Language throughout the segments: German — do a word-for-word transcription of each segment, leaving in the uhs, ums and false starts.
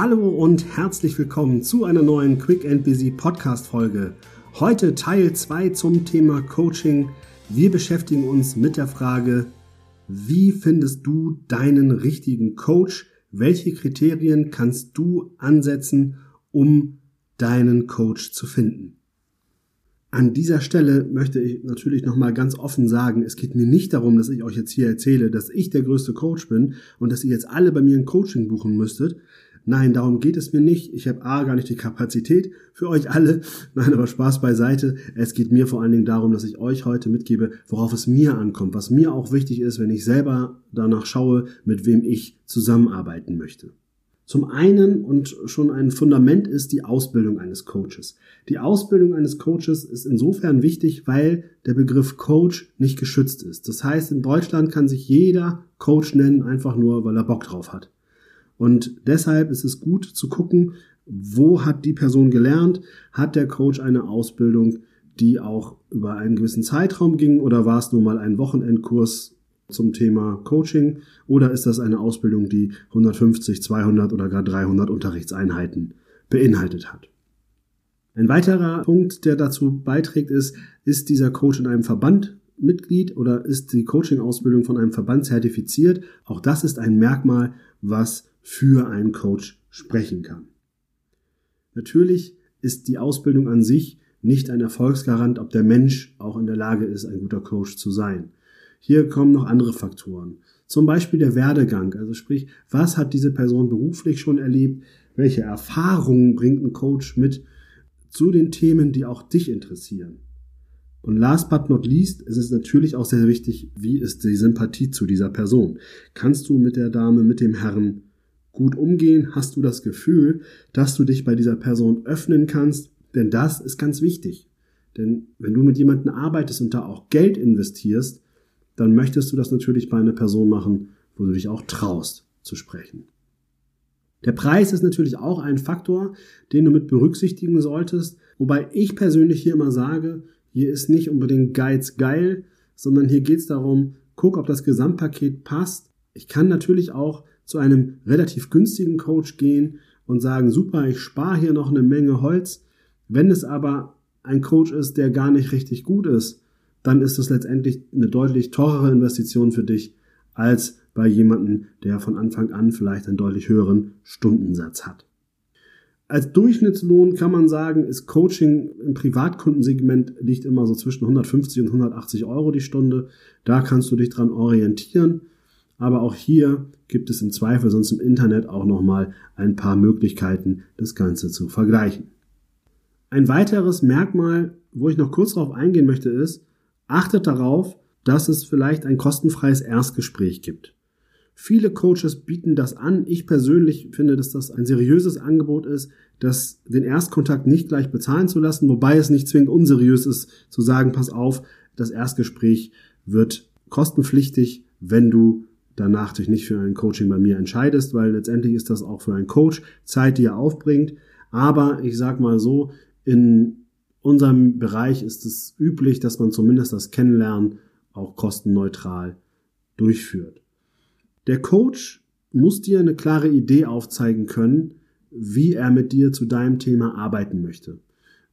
Hallo und herzlich willkommen zu einer neuen Quick and Busy Podcast Folge. Heute Teil zwei zum Thema Coaching. Wir beschäftigen uns mit der Frage, wie findest du deinen richtigen Coach? Welche Kriterien kannst du ansetzen, um deinen Coach zu finden? An dieser Stelle möchte ich natürlich nochmal ganz offen sagen, es geht mir nicht darum, dass ich euch jetzt hier erzähle, dass ich der größte Coach bin und dass ihr jetzt alle bei mir ein Coaching buchen müsstet. Nein, darum geht es mir nicht. Ich habe A, gar nicht die Kapazität für euch alle. Nein, aber Spaß beiseite. Es geht mir vor allen Dingen darum, dass ich euch heute mitgebe, worauf es mir ankommt, was mir auch wichtig ist, wenn ich selber danach schaue, mit wem ich zusammenarbeiten möchte. Zum einen und schon ein Fundament ist die Ausbildung eines Coaches. Die Ausbildung eines Coaches ist insofern wichtig, weil der Begriff Coach nicht geschützt ist. Das heißt, in Deutschland kann sich jeder Coach nennen, einfach nur, weil er Bock drauf hat. Und deshalb ist es gut zu gucken, wo hat die Person gelernt? Hat der Coach eine Ausbildung, die auch über einen gewissen Zeitraum ging? Oder war es nur mal ein Wochenendkurs zum Thema Coaching? Oder ist das eine Ausbildung, die hundertfünfzig, zweihundert oder gar dreihundert Unterrichtseinheiten beinhaltet hat? Ein weiterer Punkt, der dazu beiträgt, ist, ist dieser Coach in einem Verband Mitglied oder ist die Coaching-Ausbildung von einem Verband zertifiziert? Auch das ist ein Merkmal, was für einen Coach sprechen kann. Natürlich ist die Ausbildung an sich nicht ein Erfolgsgarant, ob der Mensch auch in der Lage ist, ein guter Coach zu sein. Hier kommen noch andere Faktoren. Zum Beispiel der Werdegang, also sprich, was hat diese Person beruflich schon erlebt? Welche Erfahrungen bringt ein Coach mit zu den Themen, die auch dich interessieren? Und last but not least ist es natürlich auch sehr wichtig, wie ist die Sympathie zu dieser Person? Kannst du mit der Dame, mit dem Herrn gut umgehen, hast du das Gefühl, dass du dich bei dieser Person öffnen kannst, denn das ist ganz wichtig. Denn wenn du mit jemandem arbeitest und da auch Geld investierst, dann möchtest du das natürlich bei einer Person machen, wo du dich auch traust zu sprechen. Der Preis ist natürlich auch ein Faktor, den du mit berücksichtigen solltest, wobei ich persönlich hier immer sage, hier ist nicht unbedingt Geiz geil, sondern hier geht es darum, guck, ob das Gesamtpaket passt. Ich kann natürlich auch zu einem relativ günstigen Coach gehen und sagen, super, ich spare hier noch eine Menge Holz. Wenn es aber ein Coach ist, der gar nicht richtig gut ist, dann ist es letztendlich eine deutlich teurere Investition für dich als bei jemandem, der von Anfang an vielleicht einen deutlich höheren Stundensatz hat. Als Durchschnittslohn kann man sagen, ist Coaching im Privatkundensegment liegt immer so zwischen hundertfünfzig und hundertachtzig Euro die Stunde. Da kannst du dich dran orientieren. Aber auch hier gibt es im Zweifel sonst im Internet auch nochmal ein paar Möglichkeiten, das Ganze zu vergleichen. Ein weiteres Merkmal, wo ich noch kurz darauf eingehen möchte, ist, achtet darauf, dass es vielleicht ein kostenfreies Erstgespräch gibt. Viele Coaches bieten das an. Ich persönlich finde, dass das ein seriöses Angebot ist, das den Erstkontakt nicht gleich bezahlen zu lassen, wobei es nicht zwingend unseriös ist, zu sagen, pass auf, das Erstgespräch wird kostenpflichtig, wenn du danach dich nicht für ein Coaching bei mir entscheidest, weil letztendlich ist das auch für einen Coach Zeit, die er aufbringt. Aber ich sag mal so, in unserem Bereich ist es üblich, dass man zumindest das Kennenlernen auch kostenneutral durchführt. Der Coach muss dir eine klare Idee aufzeigen können, wie er mit dir zu deinem Thema arbeiten möchte.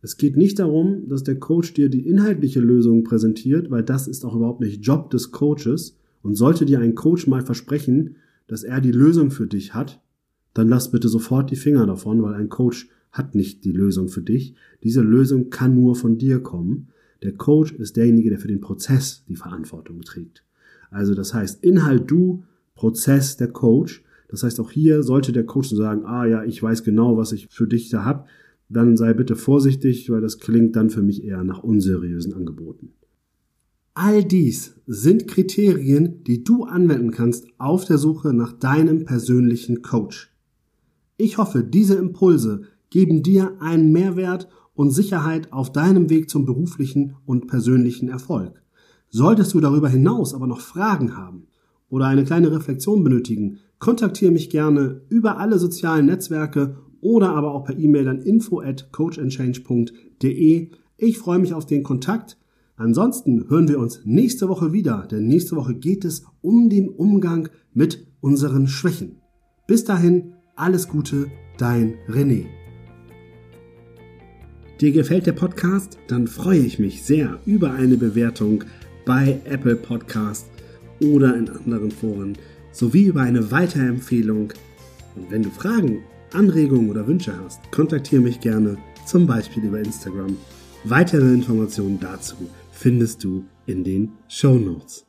Es geht nicht darum, dass der Coach dir die inhaltliche Lösung präsentiert, weil das ist auch überhaupt nicht Job des Coaches. Und sollte dir ein Coach mal versprechen, dass er die Lösung für dich hat, dann lass bitte sofort die Finger davon, weil ein Coach hat nicht die Lösung für dich. Diese Lösung kann nur von dir kommen. Der Coach ist derjenige, der für den Prozess die Verantwortung trägt. Also das heißt, Inhalt du, Prozess der Coach. Das heißt, auch hier sollte der Coach sagen, ah ja, ich weiß genau, was ich für dich da habe. Dann sei bitte vorsichtig, weil das klingt dann für mich eher nach unseriösen Angeboten. All dies sind Kriterien, die du anwenden kannst auf der Suche nach deinem persönlichen Coach. Ich hoffe, diese Impulse geben dir einen Mehrwert und Sicherheit auf deinem Weg zum beruflichen und persönlichen Erfolg. Solltest du darüber hinaus aber noch Fragen haben oder eine kleine Reflexion benötigen, kontaktiere mich gerne über alle sozialen Netzwerke oder aber auch per E-Mail an info at coach and change punkt de. Ich freue mich auf den Kontakt. Ansonsten hören wir uns nächste Woche wieder, denn nächste Woche geht es um den Umgang mit unseren Schwächen. Bis dahin, alles Gute, dein René. Dir gefällt der Podcast? Dann freue ich mich sehr über eine Bewertung bei Apple Podcast oder in anderen Foren sowie über eine Weiterempfehlung. Und wenn du Fragen, Anregungen oder Wünsche hast, kontaktiere mich gerne, zum Beispiel über Instagram. Weitere Informationen dazu findest du in den Shownotes.